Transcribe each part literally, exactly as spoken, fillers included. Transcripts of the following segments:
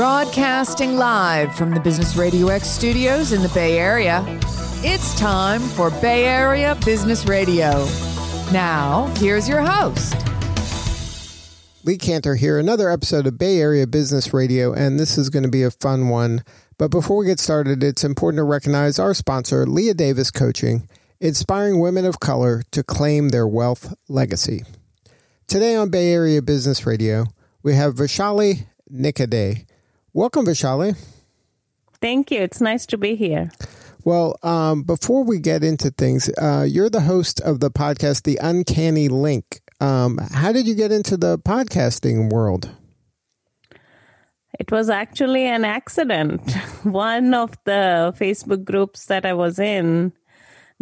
Broadcasting live from the Business Radio X studios in the Bay Area, it's time for Bay Area Business Radio. Now, here's your host. Lee Cantor here, another episode of Bay Area Business Radio, and this is going to be a fun one. But before we get started, it's important to recognize our sponsor, Leah Davis Coaching, inspiring women of color to claim their wealth legacy. Today on Bay Area Business Radio, we have Vishali Nikade. Welcome, Vishali. Thank you. It's nice to be here. Well, um, before we get into things, uh, you're the host of the podcast, The Uncanny Link. Um, how did you get into the podcasting world? It was actually an accident. One of the Facebook groups that I was in,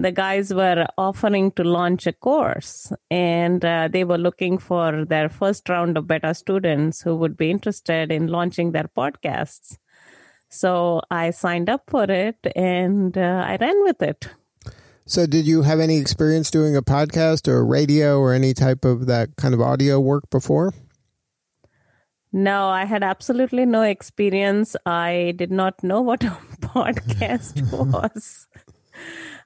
the guys were offering to launch a course, and uh, they were looking for their first round of beta students who would be interested in launching their podcasts. So I signed up for it, and uh, I ran with it. So did you have any experience doing a podcast or radio or any type of that kind of audio work before? No, I had absolutely no experience. I did not know what a podcast was.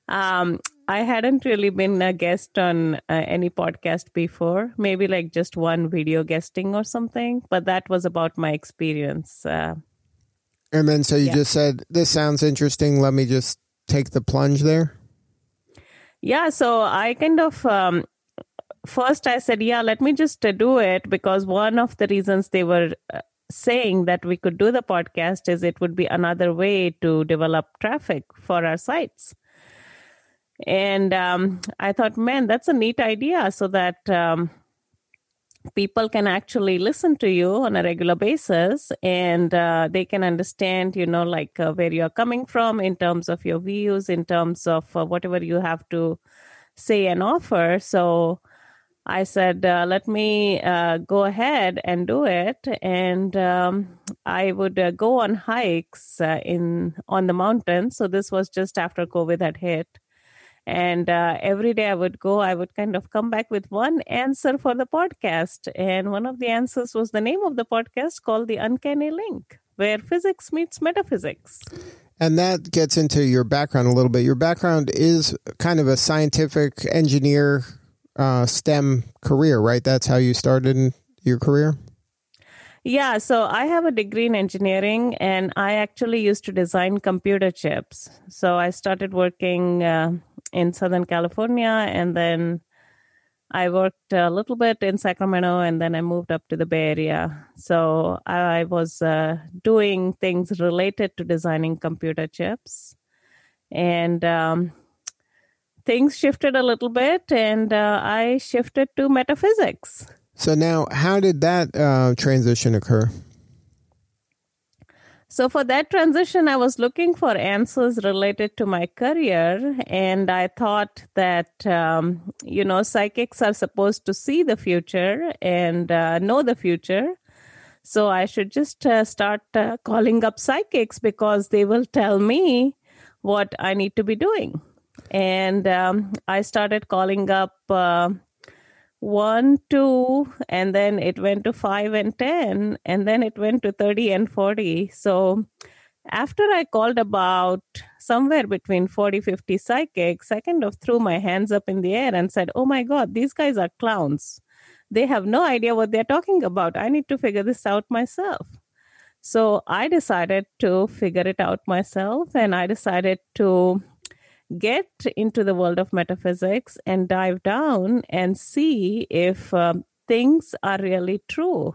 Um, I hadn't really been a guest on uh, any podcast before, maybe like just one video guesting or something, but that was about my experience. Uh, and then so you yeah. just said, this sounds interesting. Let me just take the plunge there. Yeah. So I kind of, um, first I said, yeah, let me just uh, do it, because one of the reasons they were uh, saying that we could do the podcast is it would be another way to develop traffic for our sites. And um, I thought, man, that's a neat idea, so that um, people can actually listen to you on a regular basis, and uh, they can understand, you know, like uh, where you're coming from in terms of your views, in terms of uh, whatever you have to say and offer. So I said, uh, let me uh, go ahead and do it. And um, I would uh, go on hikes uh, in on the mountains. So this was just after COVID had hit. And uh, every day I would go, I would kind of come back with one answer for the podcast. And one of the answers was the name of the podcast called The Uncanny Link, where physics meets metaphysics. And that gets into your background a little bit. Your background is kind of a scientific engineer, uh, STEM career, right? That's how you started your career? Yeah, so I have a degree in engineering, and I actually used to design computer chips. So I started working uh, in Southern California, and then I worked a little bit in Sacramento, and then I moved up to the Bay Area. So I was uh, doing things related to designing computer chips, and um, things shifted a little bit, and uh, I shifted to metaphysics. So now, how did that uh, transition occur? So for that transition, I was looking for answers related to my career. And I thought that, um, you know, psychics are supposed to see the future and uh, know the future. So I should just uh, start uh, calling up psychics, because they will tell me what I need to be doing. And um, I started calling up uh, one, two, and then it went to five and ten, and then it went to thirty and forty. So after I called about somewhere between forty, fifty psychics, I kind of threw my hands up in the air and said, oh my God, these guys are clowns. They have no idea what they're talking about. I need to figure this out myself. So I decided to figure it out myself, and I decided to get into the world of metaphysics and dive down and see if um, things are really true.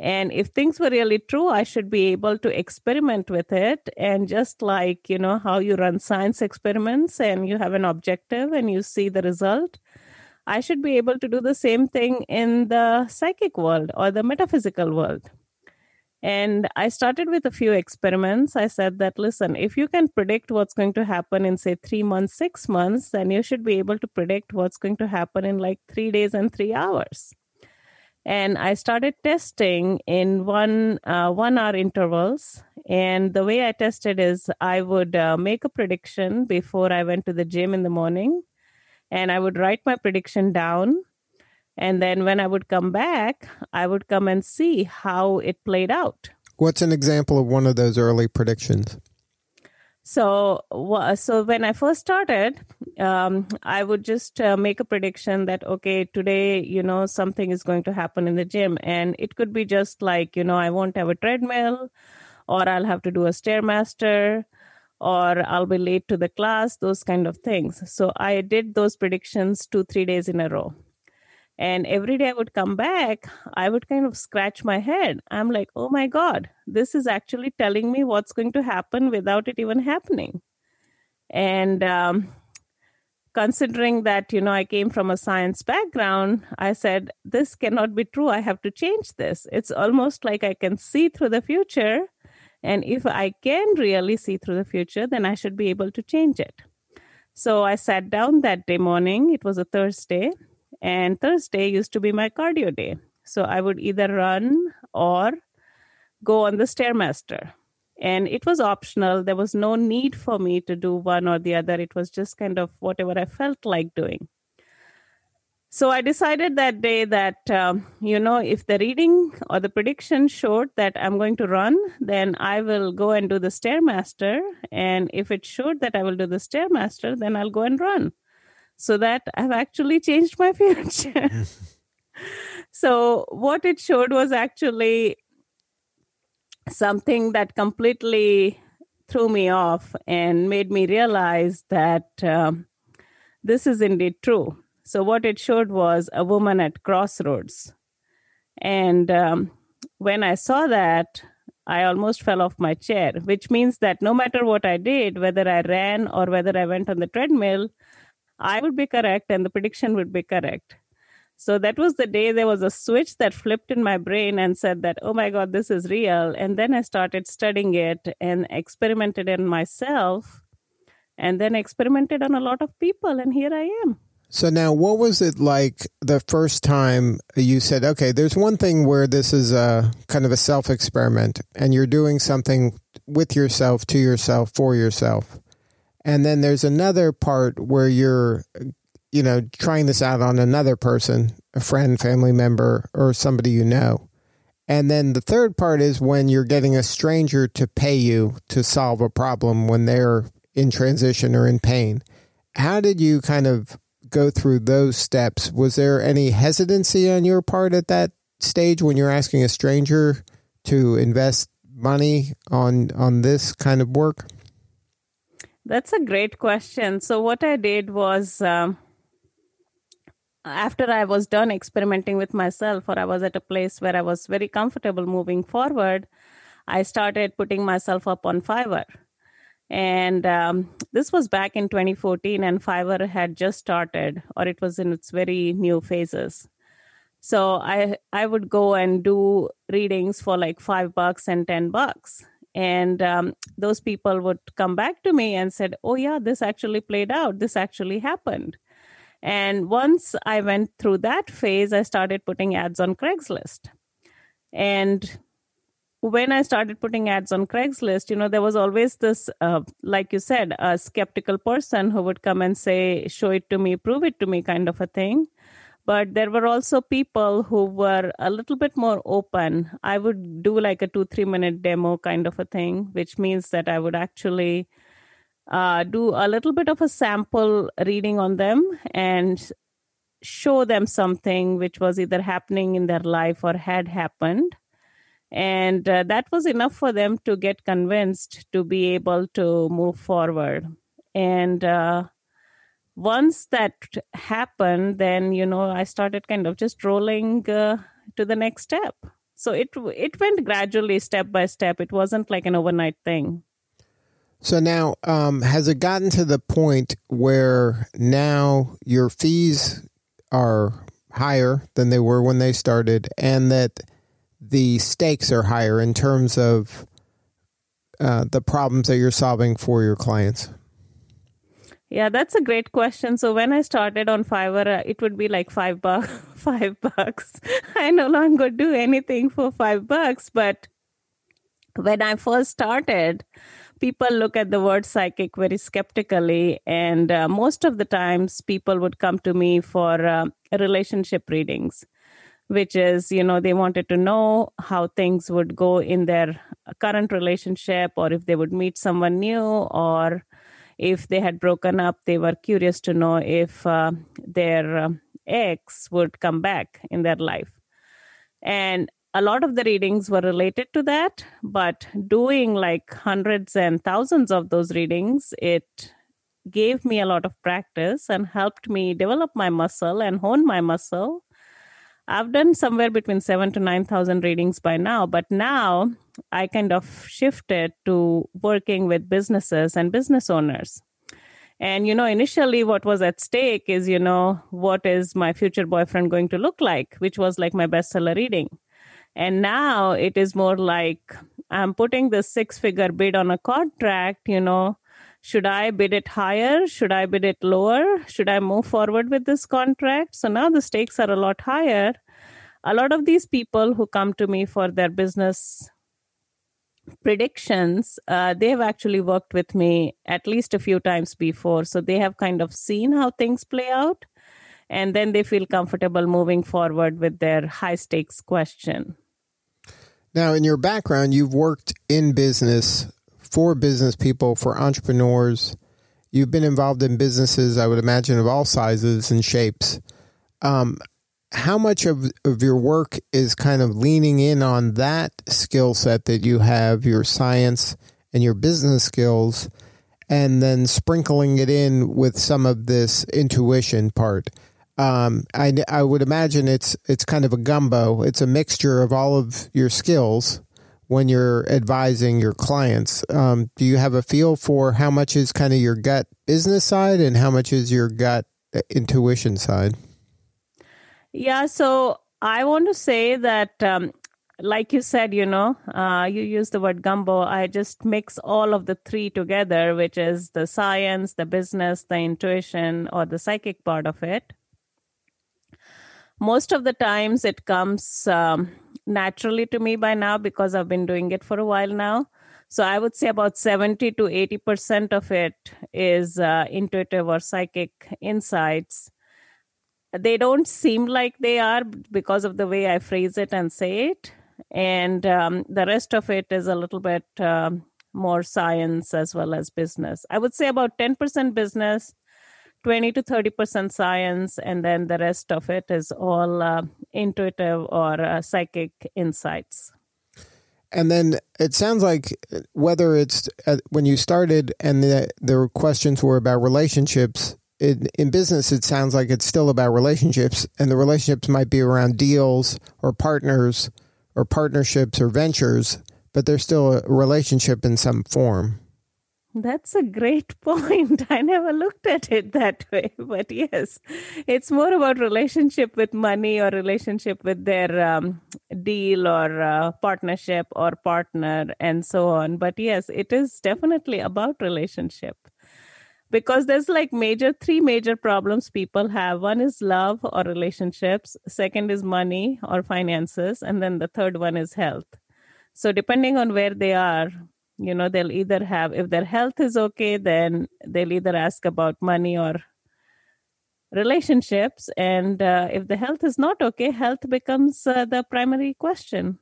And if things were really true, I should be able to experiment with it. And just like, you know, how you run science experiments and you have an objective and you see the result, I should be able to do the same thing in the psychic world or the metaphysical world. And I started with a few experiments. I said that, listen, if you can predict what's going to happen in, say, three months, six months, then you should be able to predict what's going to happen in like three days and three hours. And I started testing in one uh, one hour intervals. And the way I tested is I would uh, make a prediction before I went to the gym in the morning. And I would write my prediction down. And then when I would come back, I would come and see how it played out. What's an example of one of those early predictions? So, so when I first started, um, I would just uh, make a prediction that, okay, today, you know, something is going to happen in the gym. And it could be just like, you know, I won't have a treadmill, or I'll have to do a Stairmaster, or I'll be late to the class, those kind of things. So I did those predictions two, three days in a row. And every day I would come back, I would kind of scratch my head. I'm like, oh my God, this is actually telling me what's going to happen without it even happening. And um, considering that, you know, I came from a science background, I said, this cannot be true. I have to change this. It's almost like I can see through the future. And if I can really see through the future, then I should be able to change it. So I sat down that day morning. It was a Thursday. And Thursday used to be my cardio day. So I would either run or go on the Stairmaster. And it was optional. There was no need for me to do one or the other. It was just kind of whatever I felt like doing. So I decided that day that, um, you know, if the reading or the prediction showed that I'm going to run, then I will go and do the Stairmaster. And if it showed that I will do the Stairmaster, then I'll go and run. So that I've actually changed my future. So what it showed was actually something that completely threw me off and made me realize that um, this is indeed true. So what it showed was a woman at crossroads. And um, when I saw that, I almost fell off my chair, which means that no matter what I did, whether I ran or whether I went on the treadmill, I would be correct and the prediction would be correct. So that was the day there was a switch that flipped in my brain and said that, oh my God, this is real. And then I started studying it and experimented on myself and then experimented on a lot of people. And here I am. So now what was it like the first time you said, okay, there's one thing where this is a kind of a self-experiment and you're doing something with yourself, to yourself, for yourself. And then there's another part where you're, you know, trying this out on another person, a friend, family member, or somebody you know. And then the third part is when you're getting a stranger to pay you to solve a problem when they're in transition or in pain. How did you kind of go through those steps? Was there any hesitancy on your part at that stage when you're asking a stranger to invest money on on this kind of work? That's a great question. So what I did was, um, after I was done experimenting with myself, or I was at a place where I was very comfortable moving forward, I started putting myself up on Fiverr. And um, this was back in twenty fourteen, and Fiverr had just started, or it was in its very new phases. So I I would go and do readings for like five bucks and ten bucks. And um, those people would come back to me and said, oh, yeah, this actually played out. This actually happened. And once I went through that phase, I started putting ads on Craigslist. And when I started putting ads on Craigslist, you know, there was always this, uh, like you said, a skeptical person who would come and say, show it to me, prove it to me kind of a thing. But there were also people who were a little bit more open. I would do like a two, three minute demo kind of a thing, which means that I would actually uh, do a little bit of a sample reading on them and show them something which was either happening in their life or had happened. And uh, that was enough for them to get convinced to be able to move forward. And uh once that happened, then, you know, I started kind of just rolling uh, to the next step. So it it went gradually, step by step. It wasn't like an overnight thing. So now, um, has it gotten to the point where now your fees are higher than they were when they started, and that the stakes are higher in terms of uh, the problems that you're solving for your clients? Yeah, that's a great question. So when I started on Fiverr, it would be like five bucks, five bucks. I no longer do anything for five bucks. But when I first started, people look at the word psychic very skeptically. And uh, most of the times people would come to me for uh, relationship readings, which is, you know, they wanted to know how things would go in their current relationship, or if they would meet someone new, or if they had broken up, they were curious to know if uh, their uh, ex would come back in their life. And a lot of the readings were related to that, but doing like hundreds and thousands of those readings, it gave me a lot of practice and helped me develop my muscle and hone my muscle. I've done somewhere between seven to nine thousand readings by now, but now I kind of shifted to working with businesses and business owners. And, you know, initially what was at stake is, you know, what is my future boyfriend going to look like, which was like my bestseller reading. And now it is more like I'm putting this six-figure bid on a contract, you know, should I bid it higher? Should I bid it lower? Should I move forward with this contract? So now the stakes are a lot higher. A lot of these people who come to me for their business predictions, uh, they have actually worked with me at least a few times before. So they have kind of seen how things play out, and then they feel comfortable moving forward with their high stakes question. Now, in your background, you've worked in business for business people, for entrepreneurs. You've been involved in businesses, I would imagine, of all sizes and shapes. Um, how much of, of your work is kind of leaning in on that skill set that you have, your science and your business skills, and then sprinkling it in with some of this intuition part? Um, I, I would imagine it's it's kind of a gumbo. It's a mixture of all of your skills when you're advising your clients. Um, do you have a feel for how much is kind of your gut business side and how much is your gut intuition side? Yeah, so I want to say that, um, like you said, you know, uh, you use the word gumbo. I just mix all of the three together, which is the science, the business, the intuition, or the psychic part of it. Most of the times it comes um, naturally to me by now because I've been doing it for a while now. So I would say about seventy to eighty percent of it is uh, intuitive or psychic insights. They don't seem like they are because of the way I phrase it and say it. And um, the rest of it is a little bit uh, more science as well as business. I would say about ten percent business, twenty to thirty percent science, and then the rest of it is all uh, intuitive or uh, psychic insights. And then it sounds like whether it's uh, when you started and the, the questions were about relationships, it, in business, it sounds like it's still about relationships, and the relationships might be around deals or partners or partnerships or ventures, but there's still a relationship in some form. That's a great point. I never looked at it that way. But yes, it's more about relationship with money or relationship with their um, deal or uh, partnership or partner and so on. But yes, it is definitely about relationship, because there's like major three major problems people have. One is love or relationships. Second is money or finances. And then the third one is health. So depending on where they are, you know, they'll either have, if their health is okay, then they'll either ask about money or relationships. And uh, if the health is not okay, health becomes uh, the primary question.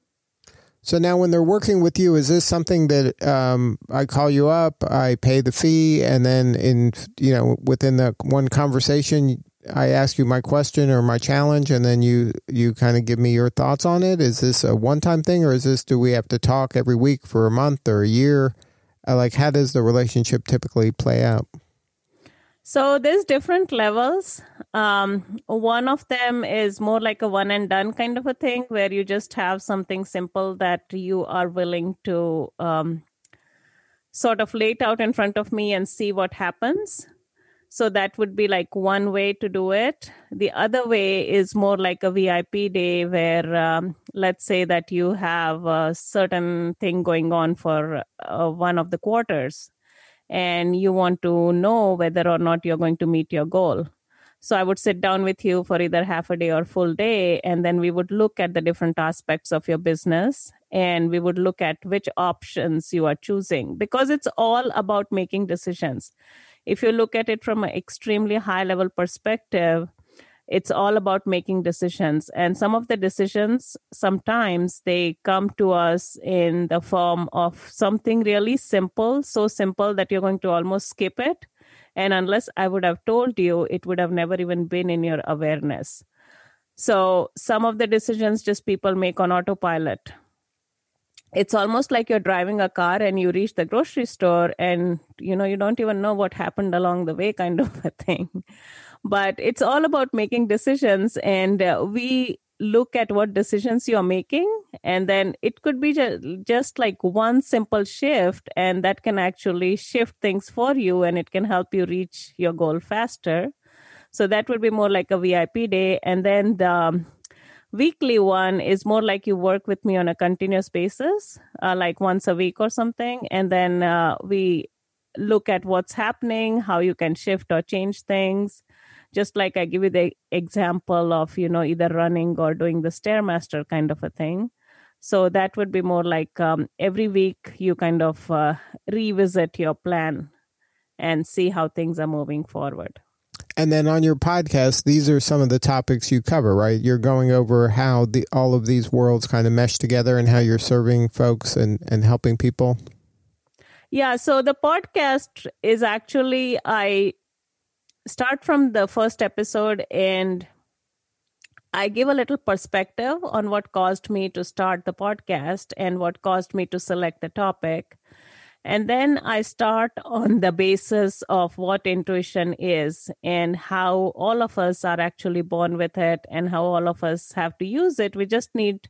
So now when they're working with you, is this something that um, I call you up, I pay the fee, and then in, you know, within the one conversation, I ask you my question or my challenge, and then you, you kind of give me your thoughts on it? Is this a one-time thing, or is this, do we have to talk every week for a month or a year? Like, how does the relationship typically play out? So there's different levels. Um, one of them is more like a one and done kind of a thing, where you just have something simple that you are willing to um, sort of lay out in front of me and see what happens. So that would be like one way to do it. The other way is more like a V I P day where um, let's say that you have a certain thing going on for uh, one of the quarters and you want to know whether or not you're going to meet your goal. So I would sit down with you for either half a day or full day, and then we would look at the different aspects of your business and we would look at which options you are choosing, because it's all about making decisions. If you look at it from an extremely high level perspective, It's all about making decisions. And some of the decisions, sometimes they come to us in the form of something really simple, so simple that you're going to almost skip it. And unless I would have told you, it would have never even been in your awareness. So some of the decisions just people make on autopilot. It's almost like you're driving a car and you reach the grocery store and, you know, you don't even know what happened along the way, kind of a thing. But it's all about making decisions. And uh, we look at what decisions you're making. And then it could be ju- just like one simple shift, and that can actually shift things for you, and it can help you reach your goal faster. So that would be more like a V I P day. And then the um, weekly one is more like you work with me on a continuous basis, uh, like once a week or something. And then uh, we look at what's happening, how you can shift or change things. Just like I give you the example of, you know, either running or doing the Stairmaster kind of a thing. So that would be more like um, every week you kind of uh, revisit your plan and see how things are moving forward. And then on your podcast, these are some of the topics you cover, right? You're going over how the all of these worlds kind of mesh together and how you're serving folks and, and helping people. Yeah. So the podcast is actually, I start from the first episode and I give a little perspective on what caused me to start the podcast and what caused me to select the topic. And then I start on the basis of what intuition is and how all of us are actually born with it and how all of us have to use it. We just need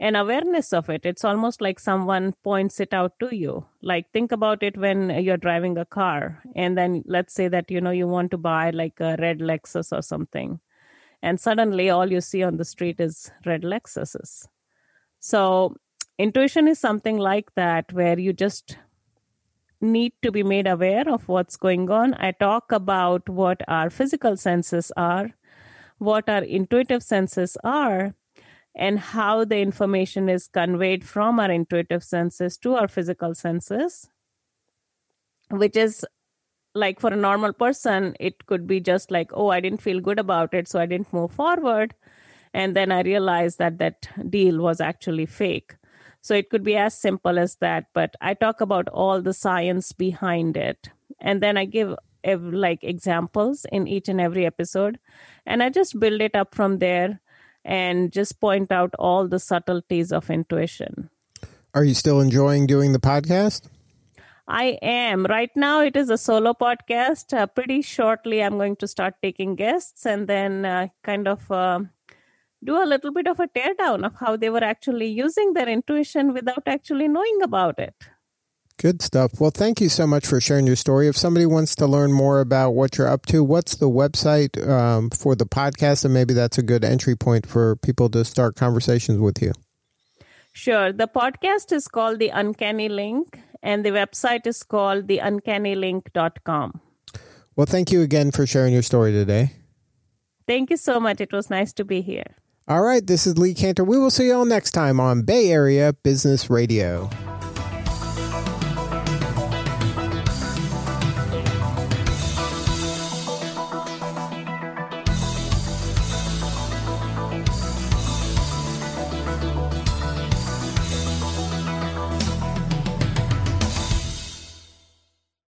an awareness of it. It's almost like someone points it out to you. Like think about it when you're driving a car, and then let's say that, you know, you want to buy like a red Lexus or something. And suddenly all you see on the street is red Lexuses. So intuition is something like that, where you just need to be made aware of what's going on. I talk about what our physical senses are, what our intuitive senses are, and how the information is conveyed from our intuitive senses to our physical senses, which is like for a normal person, it could be just like, oh, I didn't feel good about it, so I didn't move forward. And then I realized that that deal was actually fake. So it could be as simple as that, but I talk about all the science behind it. And then I give like examples in each and every episode. And I just build it up from there and just point out all the subtleties of intuition. Are you still enjoying doing the podcast? I am. Right now it is a solo podcast. Uh, pretty shortly I'm going to start taking guests and then uh, kind of... Uh, do a little bit of a teardown of how they were actually using their intuition without actually knowing about it. Good stuff. Well, thank you so much for sharing your story. If somebody wants to learn more about what you're up to, what's the website um, for the podcast? And maybe that's a good entry point for people to start conversations with you. Sure. The podcast is called The Uncanny Link, and the website is called the uncanny link dot com. Well, thank you again for sharing your story today. Thank you so much. It was nice to be here. All right, this is Lee Cantor. We will see you all next time on Bay Area Business Radio.